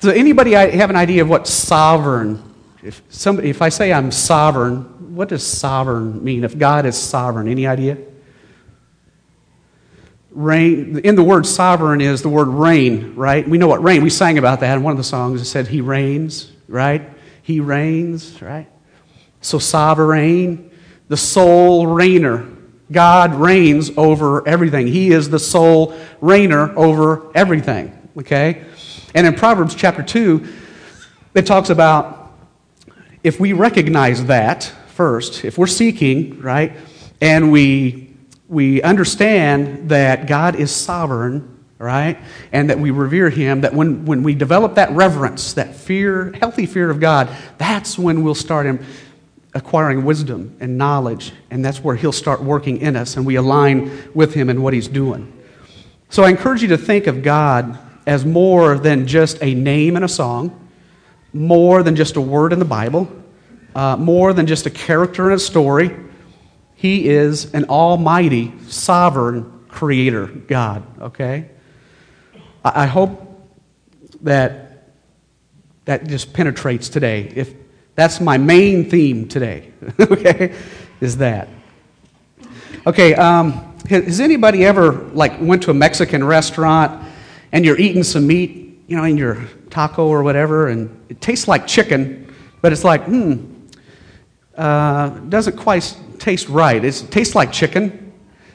Does anybody have an idea of what sovereign? If I say I'm sovereign, what does sovereign mean? If God is sovereign, any idea? Reign. In the word sovereign is the word reign, right? We know what reign. We sang about that in one of the songs. It said he reigns, right? He reigns, right? So sovereign, the sole reigner. God reigns over everything. He is the sole reigner over everything, okay? And in Proverbs chapter 2, it talks about if we recognize that first, if we're seeking, right, and we understand that God is sovereign, right, and that we revere him, that when we develop that reverence, that fear, healthy fear of God, that's when we'll start acquiring wisdom and knowledge, and that's where he'll start working in us, and we align with him and what he's doing. So I encourage you to think of God as more than just a name in a song, more than just a word in the Bible, more than just a character in a story. He is an almighty, sovereign creator God, okay? I hope that just penetrates today. If that's my main theme today, okay, is that. Okay, has anybody ever, went to a Mexican restaurant and you're eating some meat, in your taco or whatever, and it tastes like chicken, but it's like, doesn't quite taste right. It tastes like chicken.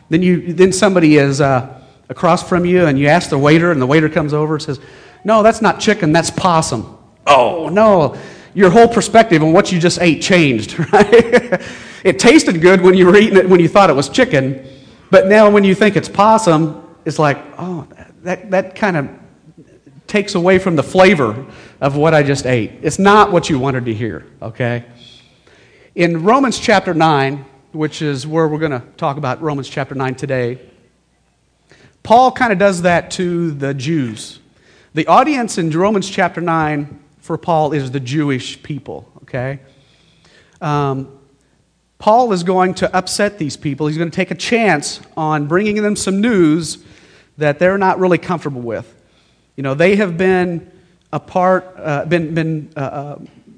Then somebody is across from you, and you ask the waiter, and the waiter comes over and says, no, that's not chicken, that's possum. Oh, no. Your whole perspective on what you just ate changed, right? It tasted good when you were eating it when you thought it was chicken, but now when you think it's possum, it's like, oh, that kind of takes away from the flavor of what I just ate. It's not what you wanted to hear, okay? In Romans chapter 9, which is where we're going to talk about Romans chapter 9 today, Paul kind of does that to the Jews. The audience in Romans chapter 9 for Paul is the Jewish people, okay? Paul is going to upset these people. He's going to take a chance on bringing them some news that they're not really comfortable with. They have been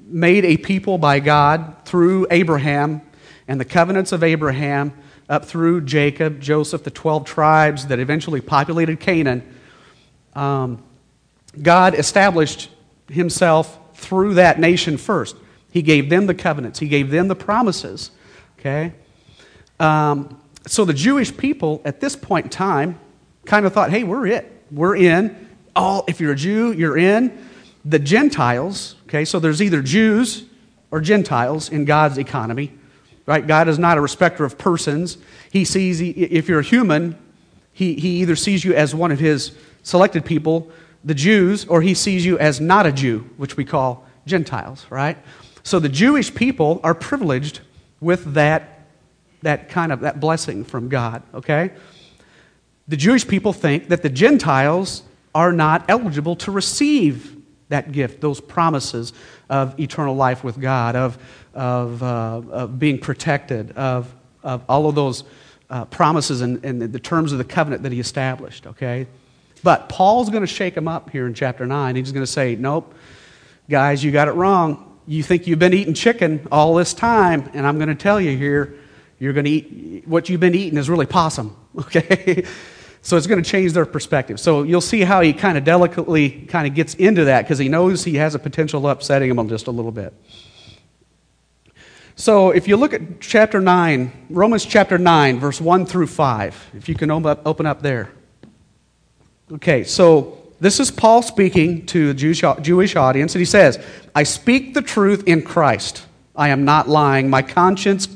made a people by God through Abraham and the covenants of Abraham up through Jacob, Joseph, the 12 tribes that eventually populated Canaan. God established himself through that nation first. He gave them the covenants. He gave them the promises. Okay? So the Jewish people at this point in time kind of thought, hey, we're it. We're in. If you're a Jew, you're in. The Gentiles, okay, so there's either Jews or Gentiles in God's economy. Right? God is not a respecter of persons. He sees, if you're a human, he either sees you as one of his selected people, the Jews, or he sees you as not a Jew, which we call Gentiles, right? So the Jewish people are privileged with that blessing from God, okay? The Jewish people think that the Gentiles are not eligible to receive that gift, those promises of eternal life with God, of being protected, of all of those promises and the terms of the covenant that he established, okay? But Paul's going to shake them up here in chapter 9. He's going to say, nope, guys, you got it wrong. You think you've been eating chicken all this time, and I'm going to tell you here, you're going to eat what you've been eating is really possum, okay? So it's going to change their perspective. So you'll see how he kind of delicately kind of gets into that because he knows he has a potential of upsetting them just a little bit. So if you look at chapter 9, Romans chapter 9, verse 1 through 5, if you can open up there. Okay, so this is Paul speaking to the Jewish audience, and he says, I speak the truth in Christ. I am not lying. My conscience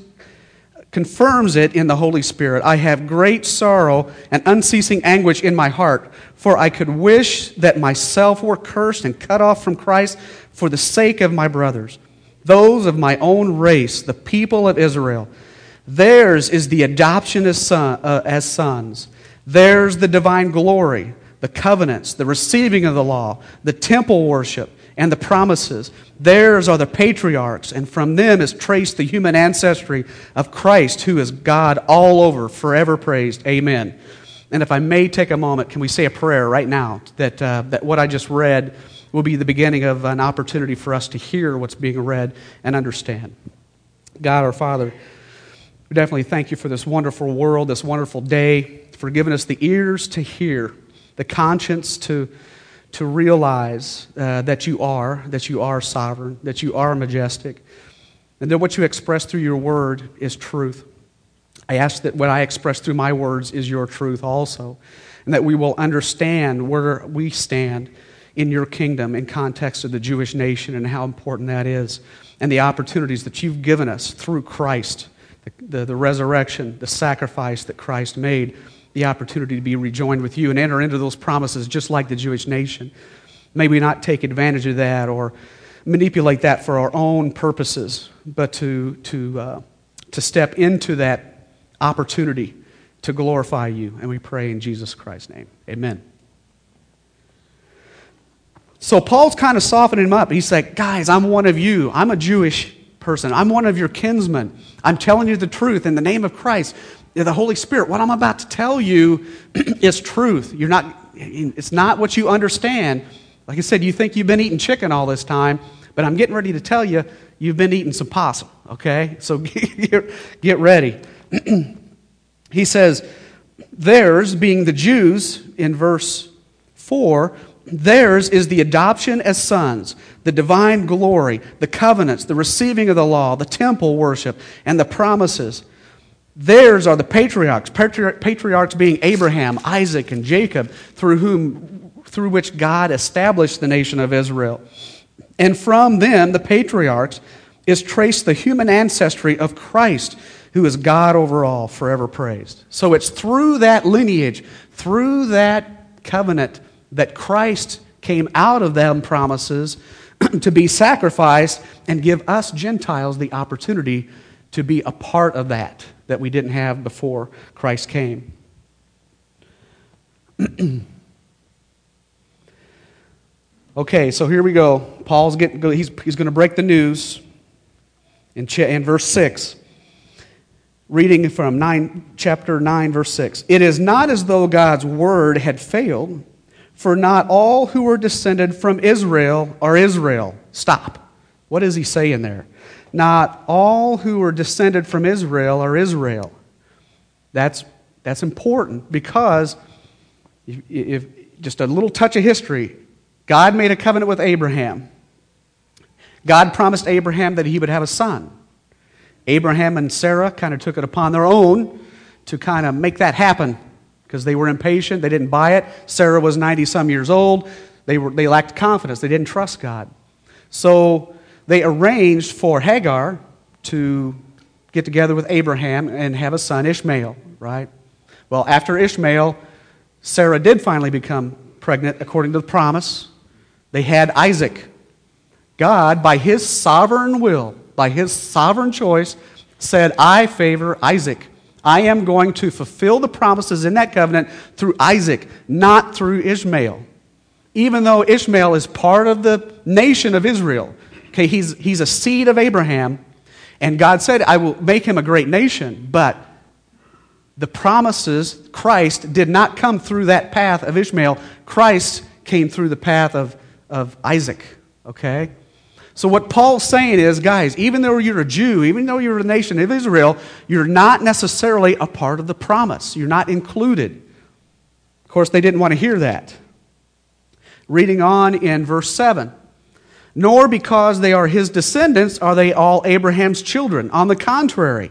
confirms it in the Holy Spirit. I have great sorrow and unceasing anguish in my heart, for I could wish that myself were cursed and cut off from Christ for the sake of my brothers, those of my own race, the people of Israel. Theirs is the adoption as sons. Theirs the divine glory, the covenants, the receiving of the law, the temple worship, and the promises. Theirs are the patriarchs, and from them is traced the human ancestry of Christ, who is God all over, forever praised. Amen. And if I may take a moment, can we say a prayer right now that what I just read will be the beginning of an opportunity for us to hear what's being read and understand. God our Father, we definitely thank you for this wonderful world, this wonderful day, for giving us the ears to hear, the conscience to realize that you are sovereign, that you are majestic, and that what you express through your word is truth. I ask that what I express through my words is your truth also, and that we will understand where we stand in your kingdom in context of the Jewish nation and how important that is, and the opportunities that you've given us through Christ, the resurrection, the sacrifice that Christ made, the opportunity to be rejoined with you and enter into those promises just like the Jewish nation. May we not take advantage of that or manipulate that for our own purposes, but to step into that opportunity to glorify you. And we pray in Jesus Christ's name. Amen. So Paul's kind of softening him up. He's like, guys, I'm one of you. I'm a Jewish person. I'm one of your kinsmen. I'm telling you the truth in the name of Christ, the Holy Spirit. What I'm about to tell you is truth. It's not what you understand. Like I said, you think you've been eating chicken all this time, but I'm getting ready to tell you, you've been eating some possum, okay? So get ready. He says, theirs, being the Jews, in verse 4, theirs is the adoption as sons, the divine glory, the covenants, the receiving of the law, the temple worship, and the promises. Theirs are the patriarchs, patriarchs being Abraham, Isaac, and Jacob, through which God established the nation of Israel. And from them, the patriarchs, is traced the human ancestry of Christ, who is God over all, forever praised. So it's through that lineage, through that covenant, that Christ came out of them promises to be sacrificed and give us Gentiles the opportunity to be a part of that we didn't have before Christ came. Okay, so here we go. Paul's he's going to break the news in verse 6. Reading from chapter 9, verse 6. It is not as though God's word had failed, for not all who are descended from Israel are Israel. Stop. What is he saying there? Not all who are descended from Israel are Israel. That's important, because if just a little touch of history, God made a covenant with Abraham. God promised Abraham that he would have a son. Abraham and Sarah kind of took it upon their own to kind of make that happen because they were impatient. They didn't buy it. Sarah was 90-some years old. They lacked confidence. They didn't trust God. So they arranged for Hagar to get together with Abraham and have a son, Ishmael, right? Well, after Ishmael, Sarah did finally become pregnant according to the promise. They had Isaac. God, by his sovereign will, by his sovereign choice, said, I favor Isaac. I am going to fulfill the promises in that covenant through Isaac, not through Ishmael. Even though Ishmael is part of the nation of Israel, okay, he's a seed of Abraham, and God said, I will make him a great nation, but the promises, Christ did not come through that path of Ishmael. Christ came through the path of Isaac, okay? So what Paul's saying is, guys, even though you're a Jew, even though you're a nation of Israel, you're not necessarily a part of the promise. You're not included. Of course, they didn't want to hear that. Reading on in verse 7, nor because they are his descendants are they all Abraham's children. On the contrary,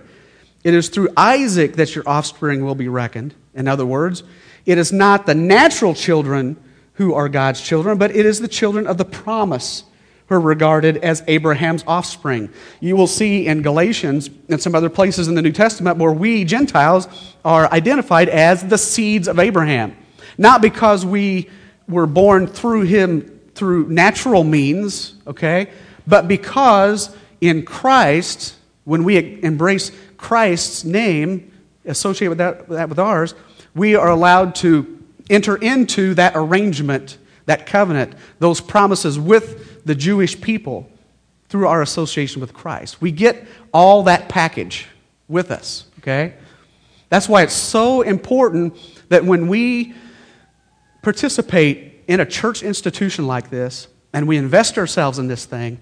it is through Isaac that your offspring will be reckoned. In other words, it is not the natural children who are God's children, but it is the children of the promise who are regarded as Abraham's offspring. You will see in Galatians and some other places in the New Testament where we Gentiles are identified as the seeds of Abraham. Not because we were born through him through natural means, okay, but because in Christ, when we embrace Christ's name, associate that with ours, we are allowed to enter into that arrangement, that covenant, those promises with the Jewish people through our association with Christ. We get all that package with us, okay? That's why it's so important that when we participate in a church institution like this, and we invest ourselves in this thing,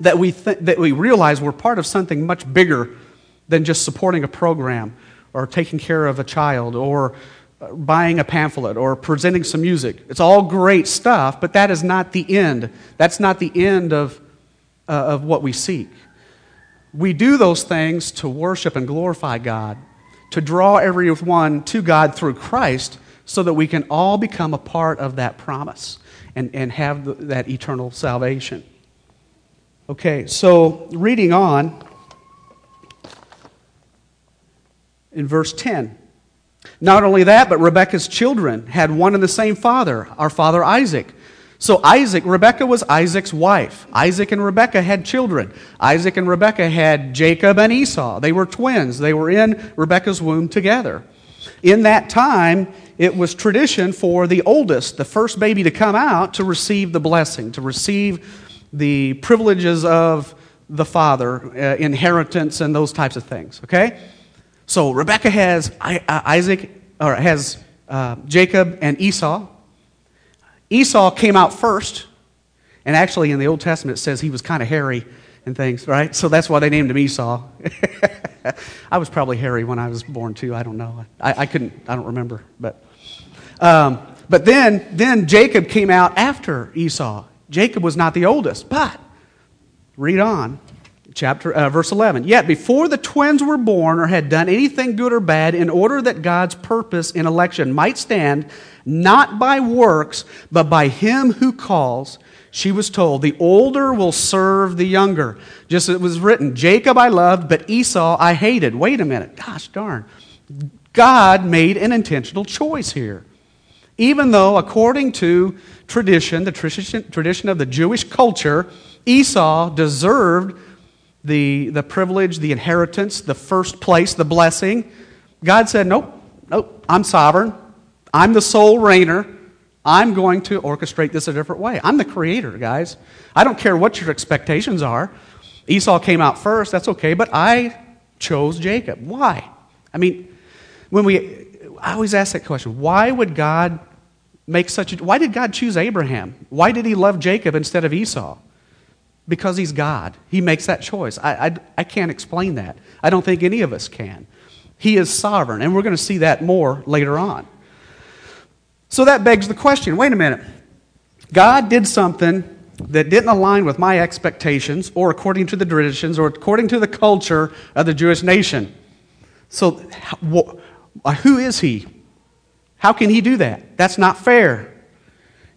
that we realize we're part of something much bigger than just supporting a program or taking care of a child or buying a pamphlet or presenting some music. It's all great stuff, but that is not the end. That's not the end of what we seek. We do those things to worship and glorify God, to draw everyone to God through Christ so that we can all become a part of that promise and have that eternal salvation. Okay, so reading on in verse 10. Not only that, but Rebekah's children had one and the same father, our father Isaac. So Rebekah was Isaac's wife. Isaac and Rebekah had children. Isaac and Rebekah had Jacob and Esau. They were twins. They were in Rebekah's womb together. In that time, it was tradition for the oldest, the first baby to come out, to receive the blessing, to receive the privileges of the father, inheritance, and those types of things. Okay? So Rebekah has Jacob and Esau. Esau came out first, and actually in the Old Testament it says he was kind of hairy and things, right? So that's why they named him Esau. I was probably hairy when I was born too. I don't know. I don't remember. But then Jacob came out after Esau. Jacob was not the oldest, but read on, verse 11. Yet before the twins were born or had done anything good or bad, in order that God's purpose in election might stand, not by works, but by him who calls, she was told, the older will serve the younger. Just as it was written, Jacob I loved, but Esau I hated. Wait a minute. Gosh darn. God made an intentional choice here. Even though, according to tradition, the tradition of the Jewish culture, Esau deserved the privilege, the inheritance, the first place, the blessing, God said, nope, I'm sovereign. I'm the sole reigner. I'm going to orchestrate this a different way. I'm the creator, guys. I don't care what your expectations are. Esau came out first, that's okay, but I chose Jacob. Why? I mean, I always ask that question. Why would God make why did God choose Abraham? Why did he love Jacob instead of Esau? Because he's God. He makes that choice. I can't explain that. I don't think any of us can. He is sovereign, and we're going to see that more later on. So that begs the question, wait a minute. God did something that didn't align with my expectations or according to the traditions or according to the culture of the Jewish nation. So who is he? How can he do that? That's not fair.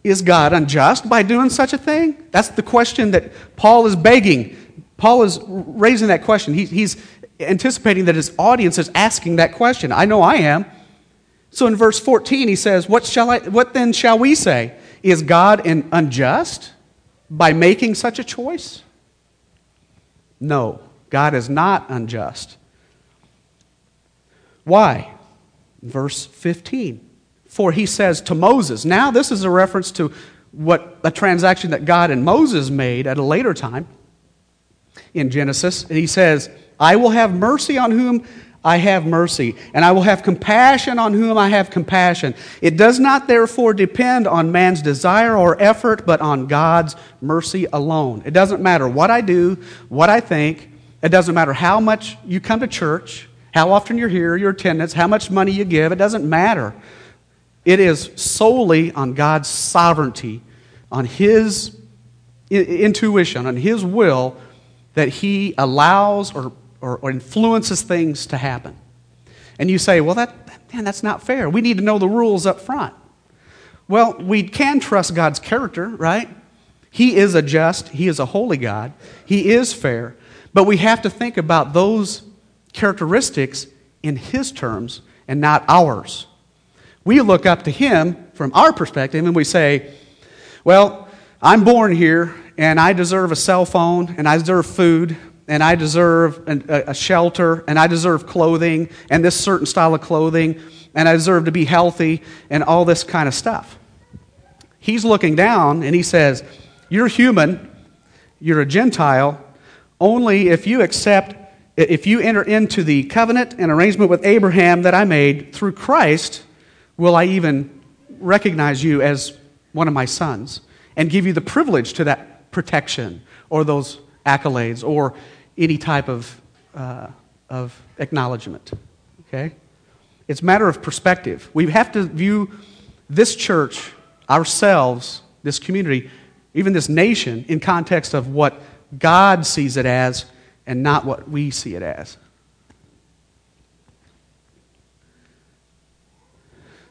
Is God unjust by doing such a thing? That's the question that Paul is begging. Paul is raising that question. He's anticipating that his audience is asking that question. I know I am. So in verse 14 he says, what then shall we say? Is God unjust by making such a choice? No, God is not unjust. Why? Verse 15. For he says to Moses, now this is a reference to a transaction that God and Moses made at a later time in Genesis. And he says, I will have mercy on whom I have mercy, and I will have compassion on whom I have compassion. It does not therefore depend on man's desire or effort, but on God's mercy alone. It doesn't matter what I do, what I think. It doesn't matter how much you come to church, how often you're here, your attendance, how much money you give. It doesn't matter. It is solely on God's sovereignty, on his intuition, on his will, that he allows or influences things to happen. And you say, well, that's not fair. We need to know the rules up front. Well, we can trust God's character, right? He is a just, he is a holy God, he is fair, but we have to think about those characteristics in his terms and not ours. We look up to him from our perspective and we say, well, I'm born here and I deserve a cell phone and I deserve food and I deserve a shelter and I deserve clothing and this certain style of clothing and I deserve to be healthy and all this kind of stuff. He's looking down and he says, you're human, you're a Gentile, only if you enter into the covenant and arrangement with Abraham that I made through Christ, will I even recognize you as one of my sons. and give you the privilege to that protection or those accolades or any type of acknowledgement, okay? It's a matter of perspective. We have to view this church, ourselves, this community, even this nation, in context of what God sees it as and not what we see it as.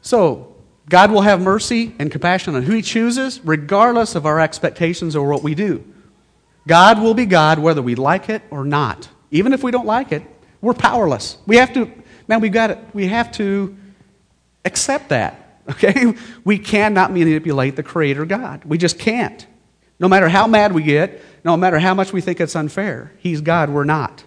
So, God will have mercy and compassion on who He chooses, regardless of our expectations or what we do. God will be God whether we like it or not. Even if we don't like it, we're powerless. We have to, man, we've got to, we have to accept that, okay? We cannot manipulate the Creator God. We just can't. No matter how mad we get, no matter how much we think it's unfair, He's God, we're not.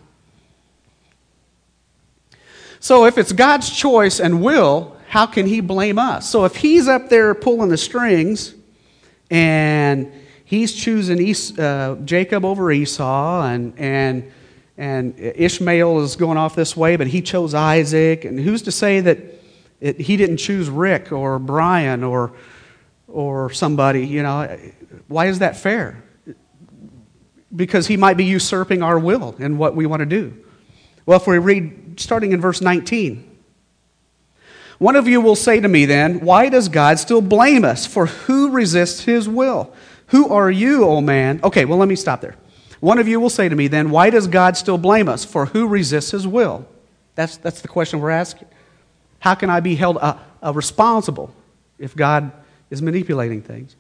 So if it's God's choice and will, how can He blame us? So if He's up there pulling the strings and He's choosing Jacob over Esau and Ishmael is going off this way, but He chose Isaac, and who's to say that He didn't choose Rick or Brian or somebody, you know? Why is that fair? Because He might be usurping our will and what we want to do. Well, if we read starting in verse 19... One of you will say to me then, why does God still blame us? For who resists His will? Who are you, O man? Okay, well, let me stop there. One of you will say to me then, why does God still blame us? For who resists His will? That's the question we're asking. How can I be held responsible if God is manipulating things?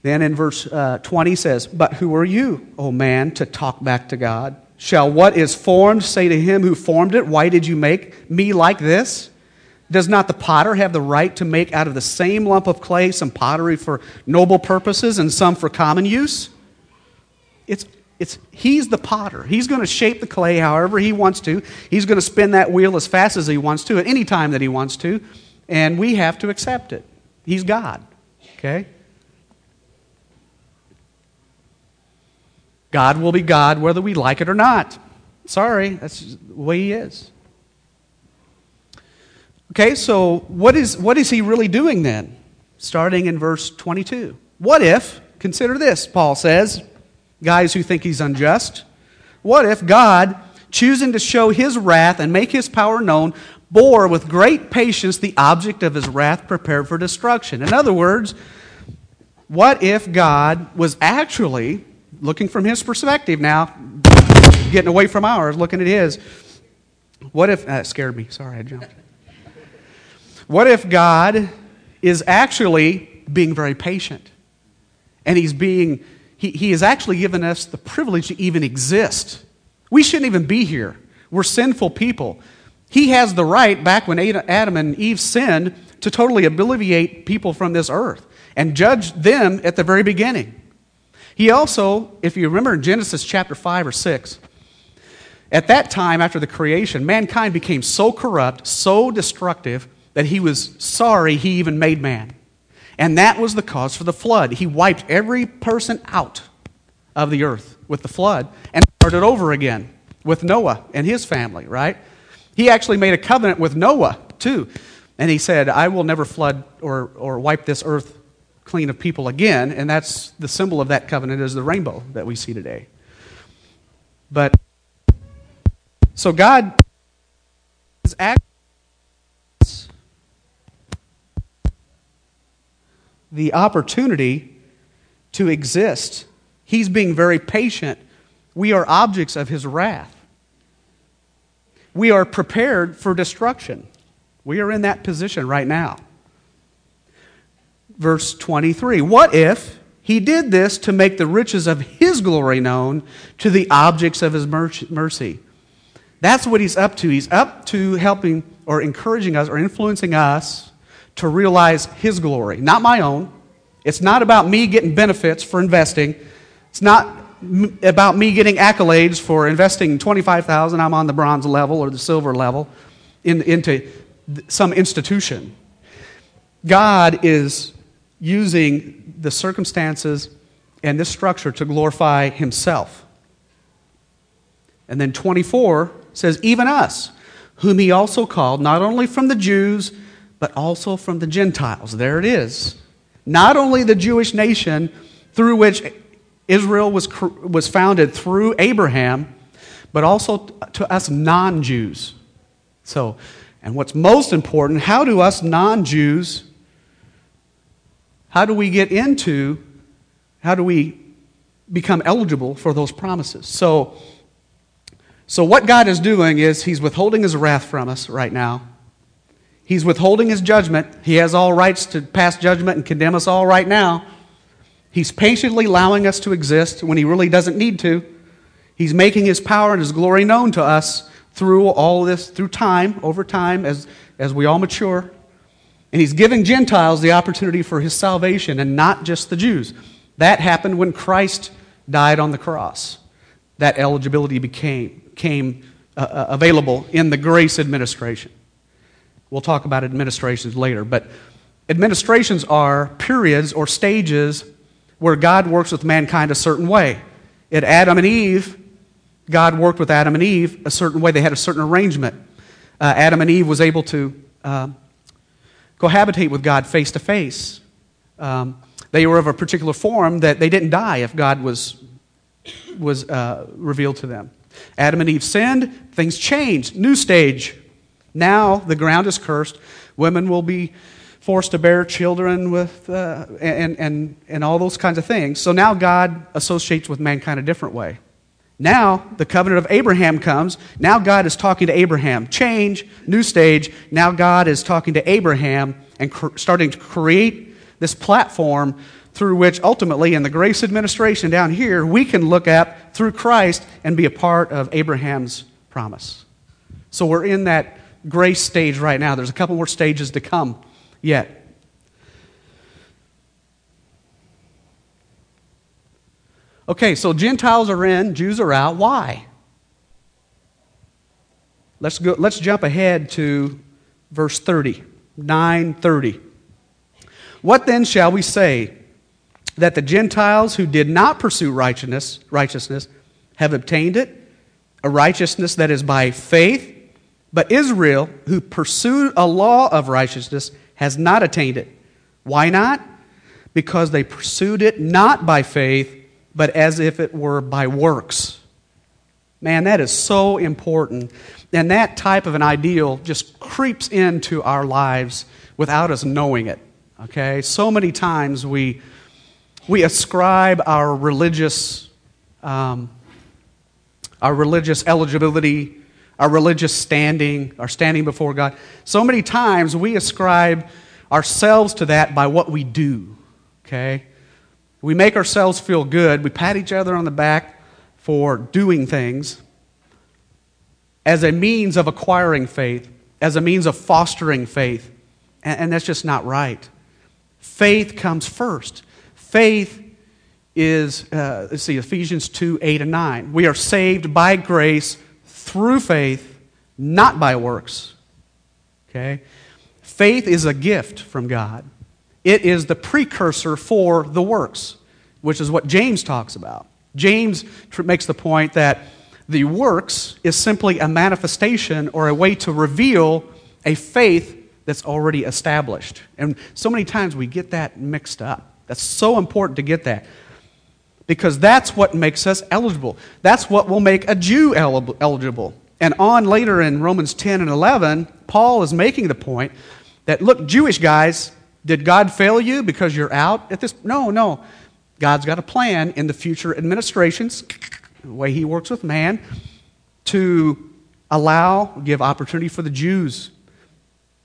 Then in verse 20 says, but who are you, O man, to talk back to God? Shall what is formed say to him who formed it, why did you make me like this? Does not the potter have the right to make out of the same lump of clay some pottery for noble purposes and some for common use? He's the potter. He's going to shape the clay however He wants to. He's going to spin that wheel as fast as He wants to at any time that He wants to, and we have to accept it. He's God, okay? God will be God whether we like it or not. Sorry, that's the way He is. Okay, so what is He really doing then? Starting in verse 22. What if, consider this, Paul says, guys who think He's unjust, what if God, choosing to show His wrath and make His power known, bore with great patience the object of His wrath prepared for destruction? In other words, what if God was actually, looking from His perspective now, getting away from ours, looking at His, what if, that scared me, sorry, I jumped. What if God is actually being very patient? And He's being, He has actually given us the privilege to even exist. We shouldn't even be here. We're sinful people. He has the right, back when Adam and Eve sinned, to totally obliviate people from this earth and judge them at the very beginning. He also, if you remember in Genesis chapter 5 or 6, at that time after the creation, mankind became so corrupt, so destructive, that He was sorry He even made man. And that was the cause for the flood. He wiped every person out of the earth with the flood and started over again with Noah and his family, right? He actually made a covenant with Noah, too. And he said, I will never flood or wipe this earth clean of people again. And that's the symbol of that covenant is the rainbow that we see today. But, so God is actually the opportunity to exist. He's being very patient. We are objects of His wrath. We are prepared for destruction. We are in that position right now. Verse 23, what if He did this to make the riches of His glory known to the objects of His mercy? That's what He's up to. He's up to helping or encouraging us or influencing us to realize His glory, not my own. It's not about me getting benefits for investing. It's not about me getting accolades for investing $25,000. I'm on the bronze level or the silver level into some institution. God is using the circumstances and this structure to glorify Himself. And then 24 says, even us, whom He also called, not only from the Jews, but also from the Gentiles. There it is. not only the Jewish nation through which Israel was founded through Abraham, but also to us non-Jews. So, and what's most important, how do us non-Jews, how do we get into, how do we become eligible for those promises? So what God is doing is he's withholding his wrath from us right now. He's withholding his judgment. He has all rights to pass judgment and condemn us all right now. He's patiently allowing us to exist when he really doesn't need to. He's making his power and his glory known to us through all this, through time, over time, as we all mature. And he's giving Gentiles the opportunity for his salvation and not just the Jews. That happened when Christ died on the cross. That eligibility became available in the grace administration. We'll talk about administrations later, but administrations are periods or stages where God works with mankind a certain way. At Adam and Eve, God worked with Adam and Eve a certain way. They had a certain arrangement. Adam and Eve was able to cohabitate with God face to face. They were of a particular form that they didn't die if God was revealed to them. Adam and Eve sinned. Things changed. New stage. Now the ground is cursed. Women will be forced to bear children with and all those kinds of things. So now God associates with mankind a different way. Now the covenant of Abraham comes. Now God is talking to Abraham. Change, new stage. Now God is talking to Abraham and starting to create this platform through which ultimately in the grace administration down here we can look at through Christ and be a part of Abraham's promise. So we're in that grace stage right now. There's a couple more stages to come yet. Okay, so Gentiles are in, Jews are out. Why? Let's jump ahead to verse 30, 9:30. What then shall we say? That the Gentiles who did not pursue righteousness have obtained it, a righteousness that is by faith, but Israel, who pursued a law of righteousness, has not attained it. Why not? Because they pursued it not by faith, but as if it were by works. Man, that is so important. And that type of an ideal just creeps into our lives without us knowing it. Okay? So many times we ascribe our religious eligibility, our religious standing, our standing before God. So many times we ascribe ourselves to that by what we do, okay? We make ourselves feel good. We pat each other on the back for doing things as a means of acquiring faith, as a means of fostering faith, and that's just not right. Faith comes first. Faith is, Ephesians 2, 8 and 9. We are saved by grace through faith, not by works. Okay? Faith is a gift from God. It is the precursor for the works, which is what James talks about. James makes the point that the works is simply a manifestation or a way to reveal a faith that's already established. And so many times we get that mixed up. That's so important to get that because that's what makes us eligible. That's what will make a Jew eligible. And on later in Romans 10 and 11, Paul is making the point that, look, Jewish guys, did God fail you because you're out at this? No. God's got a plan in the future administrations, the way he works with man, to give opportunity for the Jews.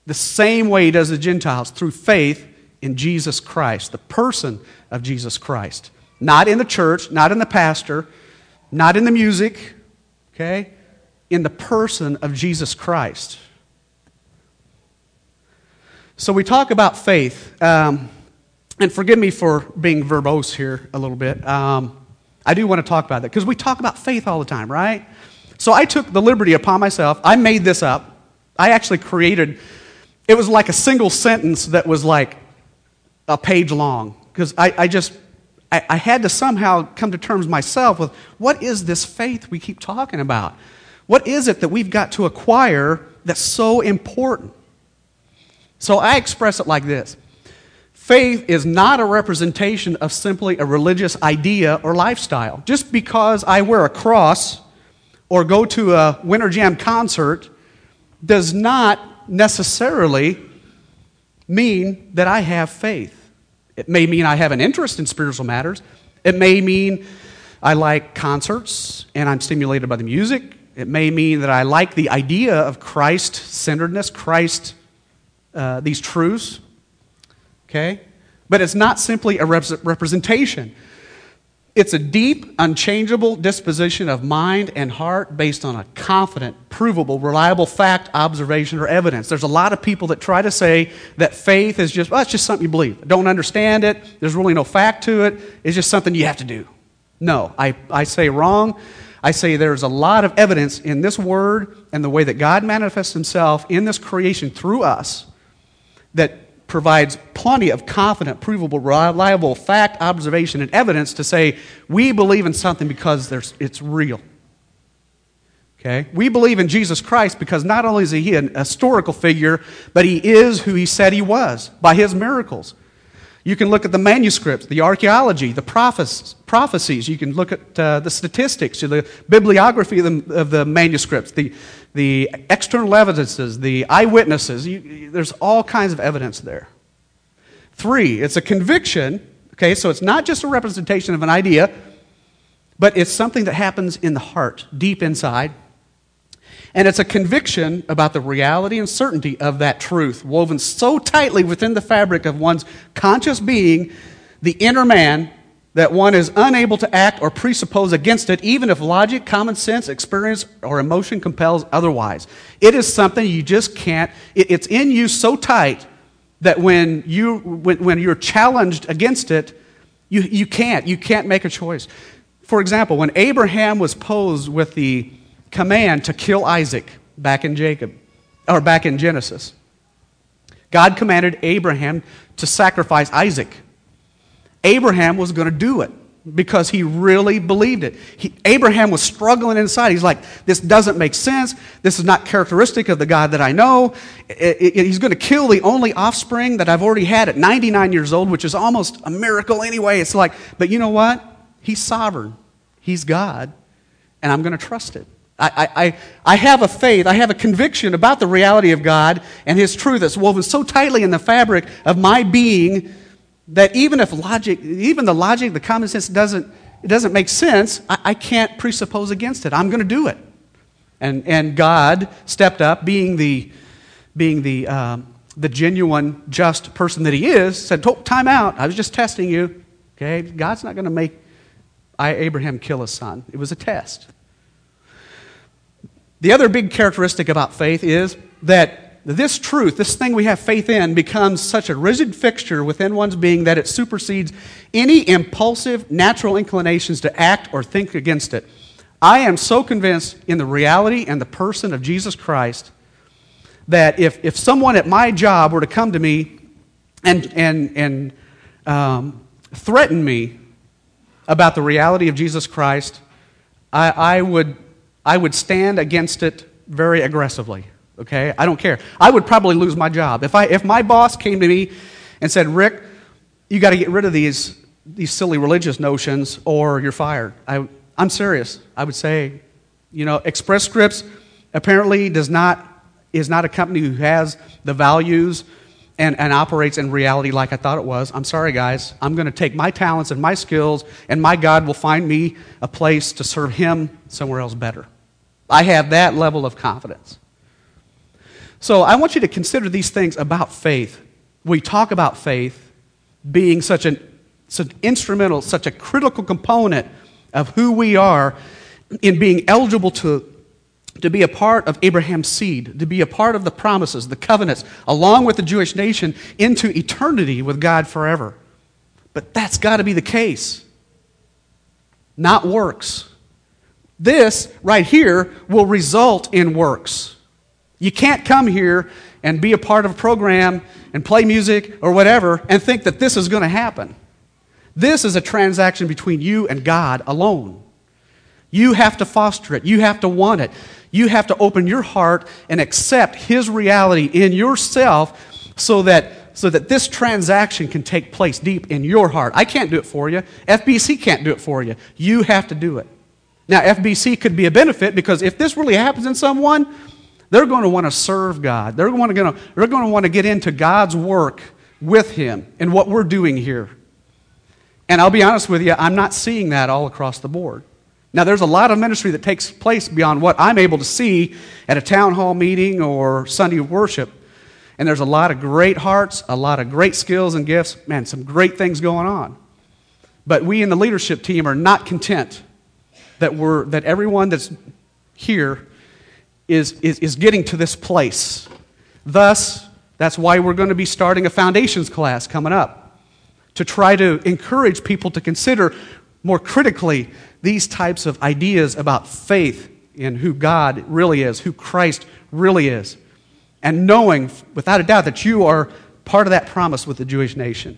The same way he does the Gentiles, through faith, in Jesus Christ, the person of Jesus Christ. Not in the church, not in the pastor, not in the music, okay? In the person of Jesus Christ. So we talk about faith. And forgive me for being verbose here a little bit. I do want to talk about that because we talk about faith all the time, right? So I took the liberty upon myself. I made this up. I actually created, it was like a single sentence that was like, a page long, because I had to somehow come to terms myself with what is this faith we keep talking about? What is it that we've got to acquire that's so important? So I express it like this. Faith is not a representation of simply a religious idea or lifestyle. Just because I wear a cross or go to a Winter Jam concert does not necessarily mean that I have faith. It may mean I have an interest in spiritual matters. It may mean I like concerts and I'm stimulated by the music. It may mean that I like the idea of Christ-centeredness, these truths, okay? But it's not simply a representation. It's a deep, unchangeable disposition of mind and heart based on a confident, provable, reliable fact, observation, or evidence. There's a lot of people that try to say that faith is just, well, it's just something you believe. I don't understand it. There's really no fact to it. It's just something you have to do. No, I say wrong. I say there's a lot of evidence in this word and the way that God manifests himself in this creation through us that provides plenty of confident, provable, reliable fact, observation, and evidence to say we believe in something because it's real. Okay? We believe in Jesus Christ because not only is he an historical figure, but he is who he said he was by his miracles. You can look at the manuscripts, the archaeology, the prophecies. You can look at the statistics, the bibliography of the manuscripts, the external evidences, the eyewitnesses. There's all kinds of evidence there. 3, it's a conviction. Okay, so it's not just a representation of an idea, but it's something that happens in the heart, deep inside. And it's a conviction about the reality and certainty of that truth, woven so tightly within the fabric of one's conscious being, the inner man, that one is unable to act or presuppose against it, even if logic, common sense, experience, or emotion compels otherwise. It is something you just can't, it's in you so tight that when you're challenged against it, you can't make a choice. For example, when Abraham was posed with the command to kill Isaac back in Genesis. God commanded Abraham to sacrifice Isaac. Abraham was going to do it because he really believed it. Abraham was struggling inside. He's like, this doesn't make sense. This is not characteristic of the God that I know. He's going to kill the only offspring that I've already had at 99 years old, which is almost a miracle anyway. It's like, but you know what? He's sovereign. He's God, and I'm going to trust it. I have a faith, I have a conviction about the reality of God and his truth that's woven so tightly in the fabric of my being that even the logic, the common sense doesn't make sense, I can't presuppose against it. I'm going to do it. And God stepped up, being the genuine, just person that he is, said, time out, I was just testing you. Okay, God's not going to make Abraham kill his son. It was a test. The other big characteristic about faith is that this truth, this thing we have faith in, becomes such a rigid fixture within one's being that it supersedes any impulsive, natural inclinations to act or think against it. I am so convinced in the reality and the person of Jesus Christ that if someone at my job were to come to me and threaten me about the reality of Jesus Christ, I would stand against it very aggressively, okay? I don't care. I would probably lose my job. If my boss came to me and said, Rick, you got to get rid of these silly religious notions or you're fired. I'm serious. I would say, Express Scripts apparently is not a company who has the values and operates in reality like I thought it was. I'm sorry, guys. I'm going to take my talents and my skills, and my God will find me a place to serve him somewhere else better. I have that level of confidence. So I want you to consider these things about faith. We talk about faith being such an instrumental, such a critical component of who we are in being eligible to be a part of Abraham's seed, to be a part of the promises, the covenants, along with the Jewish nation into eternity with God forever. But that's got to be the case, not works. This right here will result in works. You can't come here and be a part of a program and play music or whatever and think that this is going to happen. This is a transaction between you and God alone. You have to foster it. You have to want it. You have to open your heart and accept his reality in yourself so that so that this transaction can take place deep in your heart. I can't do it for you. FBC can't do it for you. You have to do it. Now, FBC could be a benefit because if this really happens in someone, they're going to want to serve God. They're going to want to get into God's work with Him and what we're doing here. And I'll be honest with you, I'm not seeing that all across the board. Now, there's a lot of ministry that takes place beyond what I'm able to see at a town hall meeting or Sunday worship. And there's a lot of great hearts, a lot of great skills and gifts. Man, some great things going on. But we in the leadership team are not content that everyone that's here is getting to this place. Thus, that's why we're going to be starting a foundations class coming up to try to encourage people to consider more critically these types of ideas about faith in who God really is, who Christ really is, and knowing without a doubt that you are part of that promise with the Jewish nation.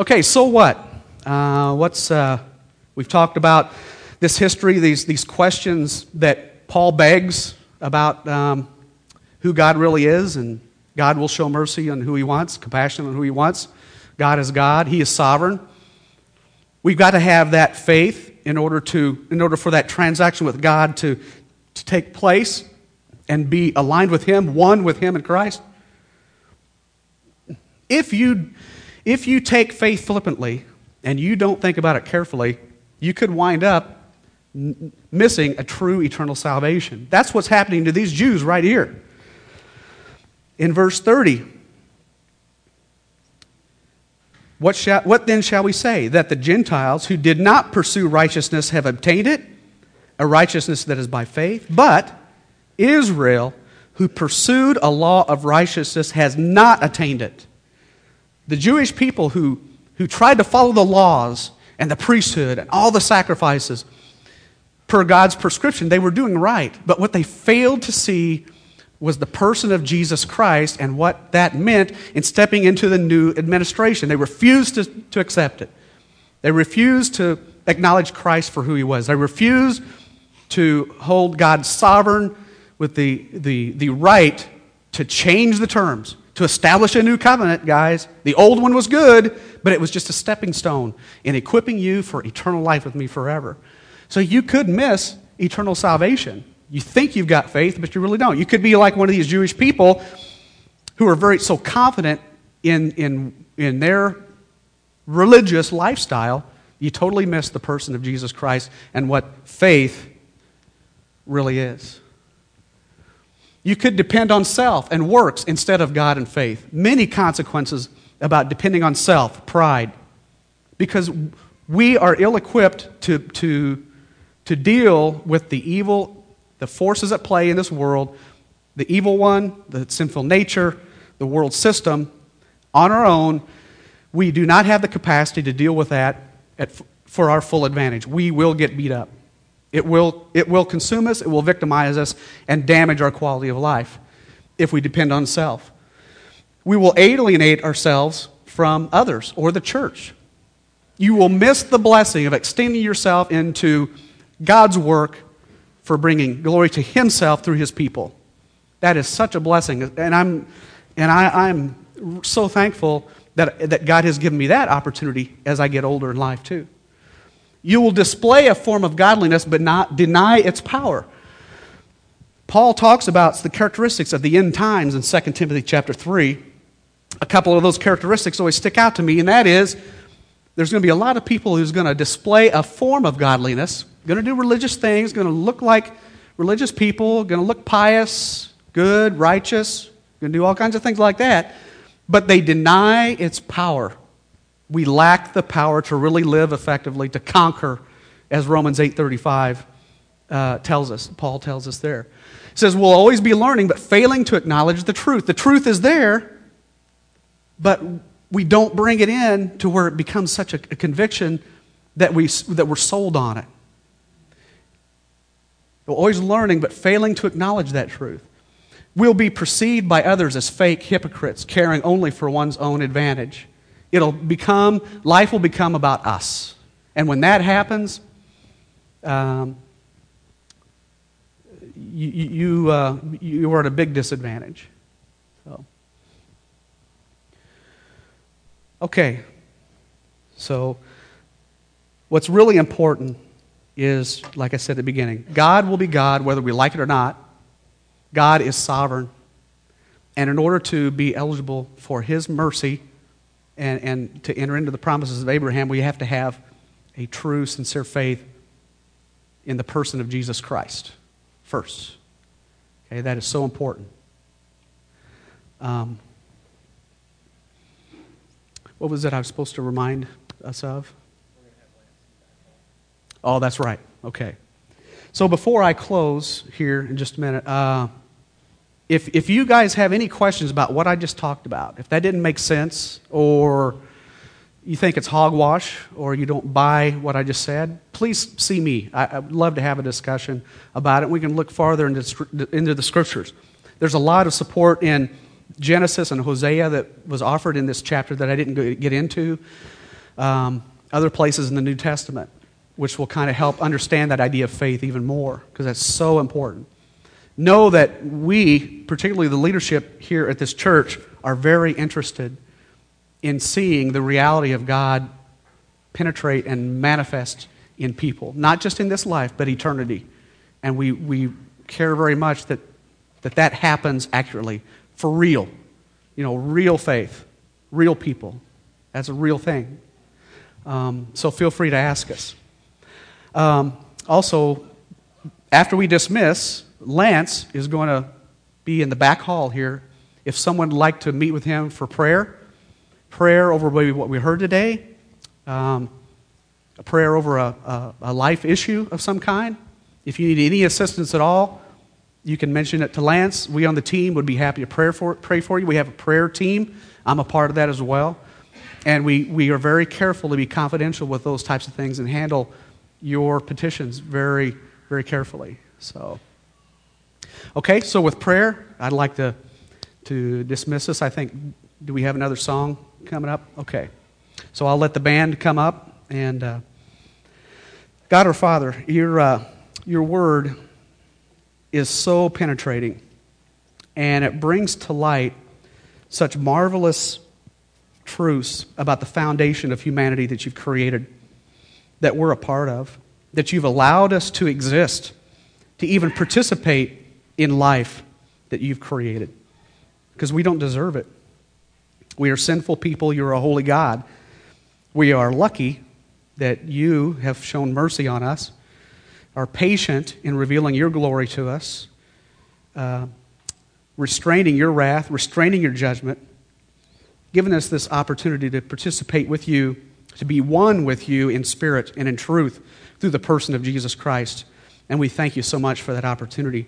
Okay, so what? We've talked about this history, these questions that Paul begs about who God really is, and God will show mercy on who He wants, compassion on who He wants. God is God. He is sovereign. We've got to have that faith in order for that transaction with God to take place and be aligned with Him, one with Him in Christ. If you take faith flippantly and you don't think about it carefully, you could wind up missing a true eternal salvation. That's what's happening to these Jews right here. In verse 30, what then shall we say? That the Gentiles who did not pursue righteousness have obtained it, a righteousness that is by faith, but Israel, who pursued a law of righteousness, has not attained it. The Jewish people who tried to follow the laws and the priesthood and all the sacrifices per God's prescription, they were doing right. But what they failed to see was the person of Jesus Christ and what that meant in stepping into the new administration. They refused to accept it. They refused to acknowledge Christ for who He was. They refused to hold God sovereign with the right to change the terms, to establish a new covenant, guys. The old one was good, but it was just a stepping stone in equipping you for eternal life with Me forever. So you could miss eternal salvation. You think you've got faith, but you really don't. You could be like one of these Jewish people who are so confident in their religious lifestyle, you totally miss the person of Jesus Christ and what faith really is. You could depend on self and works instead of God and faith. Many consequences about depending on self, pride, because we are ill-equipped to deal with the evil, the forces at play in this world, the evil one, the sinful nature, the world system, on our own. We do not have the capacity to deal with that for our full advantage. We will get beat up. It will consume us, it will victimize us, and damage our quality of life if we depend on self. We will alienate ourselves from others or the church. You will miss the blessing of extending yourself into God's work for bringing glory to Himself through His people. That is such a blessing, and I'm so thankful that God has given me that opportunity as I get older in life too. You will display a form of godliness, but not deny its power. Paul talks about the characteristics of the end times in 2 Timothy chapter 3. A couple of those characteristics always stick out to me, and that is there's going to be a lot of people who's going to display a form of godliness, going to do religious things, going to look like religious people, going to look pious, good, righteous, going to do all kinds of things like that, but they deny its power. We lack the power to really live effectively, to conquer, as Romans 8:35 tells us, Paul tells us there. He says, we'll always be learning, but failing to acknowledge the truth. The truth is there, but we don't bring it in to where it becomes such a conviction that we're sold on it. We're always learning, but failing to acknowledge that truth. We'll be perceived by others as fake hypocrites, caring only for one's own advantage. Life will become about us. And when that happens, you are at a big disadvantage. Okay, so what's really important is, like I said at the beginning, God will be God whether we like it or not. God is sovereign. And in order to be eligible for his mercy and to enter into the promises of Abraham, we have to have a true, sincere faith in the person of Jesus Christ first. Okay, that is so important. What was it I was supposed to remind us of? Oh, that's right. Okay. So before I close here in just a minute, if you guys have any questions about what I just talked about, if that didn't make sense or you think it's hogwash or you don't buy what I just said, please see me. I'd love to have a discussion about it. We can look farther into the Scriptures. There's a lot of support in Genesis and Hosea that was offered in this chapter that I didn't get into. Other places in the New Testament, which will kind of help understand that idea of faith even more, because that's so important. Know that we, particularly the leadership here at this church, are very interested in seeing the reality of God penetrate and manifest in people, not just in this life, but eternity. And we care very much that happens accurately, for real. You know, real faith, real people. That's a real thing. So feel free to ask us. Also, after we dismiss, Lance is going to be in the back hall here. If someone would like to meet with him for prayer over what we heard today, a prayer over a life issue of some kind. If you need any assistance at all, you can mention it to Lance. We on the team would be happy to pray for you. We have a prayer team. I'm a part of that as well. And we are very careful to be confidential with those types of things and handle your petitions very, very carefully. So, okay, so with prayer, I'd like to dismiss us. I think, do we have another song coming up? Okay, so I'll let the band come up. And God our Father, your word is so penetrating, and it brings to light such marvelous truths about the foundation of humanity that you've created, that we're a part of, that you've allowed us to exist, to even participate in life that you've created, because we don't deserve it. We are sinful people. You're a holy God. We are lucky that you have shown mercy on us, are patient in revealing your glory to us, restraining your wrath, restraining your judgment, giving us this opportunity to participate with you, to be one with you in spirit and in truth through the person of Jesus Christ. And we thank you so much for that opportunity.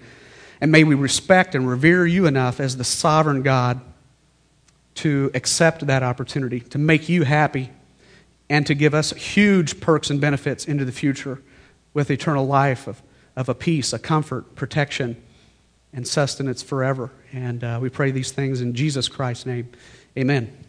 And may we respect and revere you enough as the sovereign God to accept that opportunity, to make you happy, and to give us huge perks and benefits into the future with eternal life of a peace, a comfort, protection, and sustenance forever. And we pray these things in Jesus Christ's name. Amen.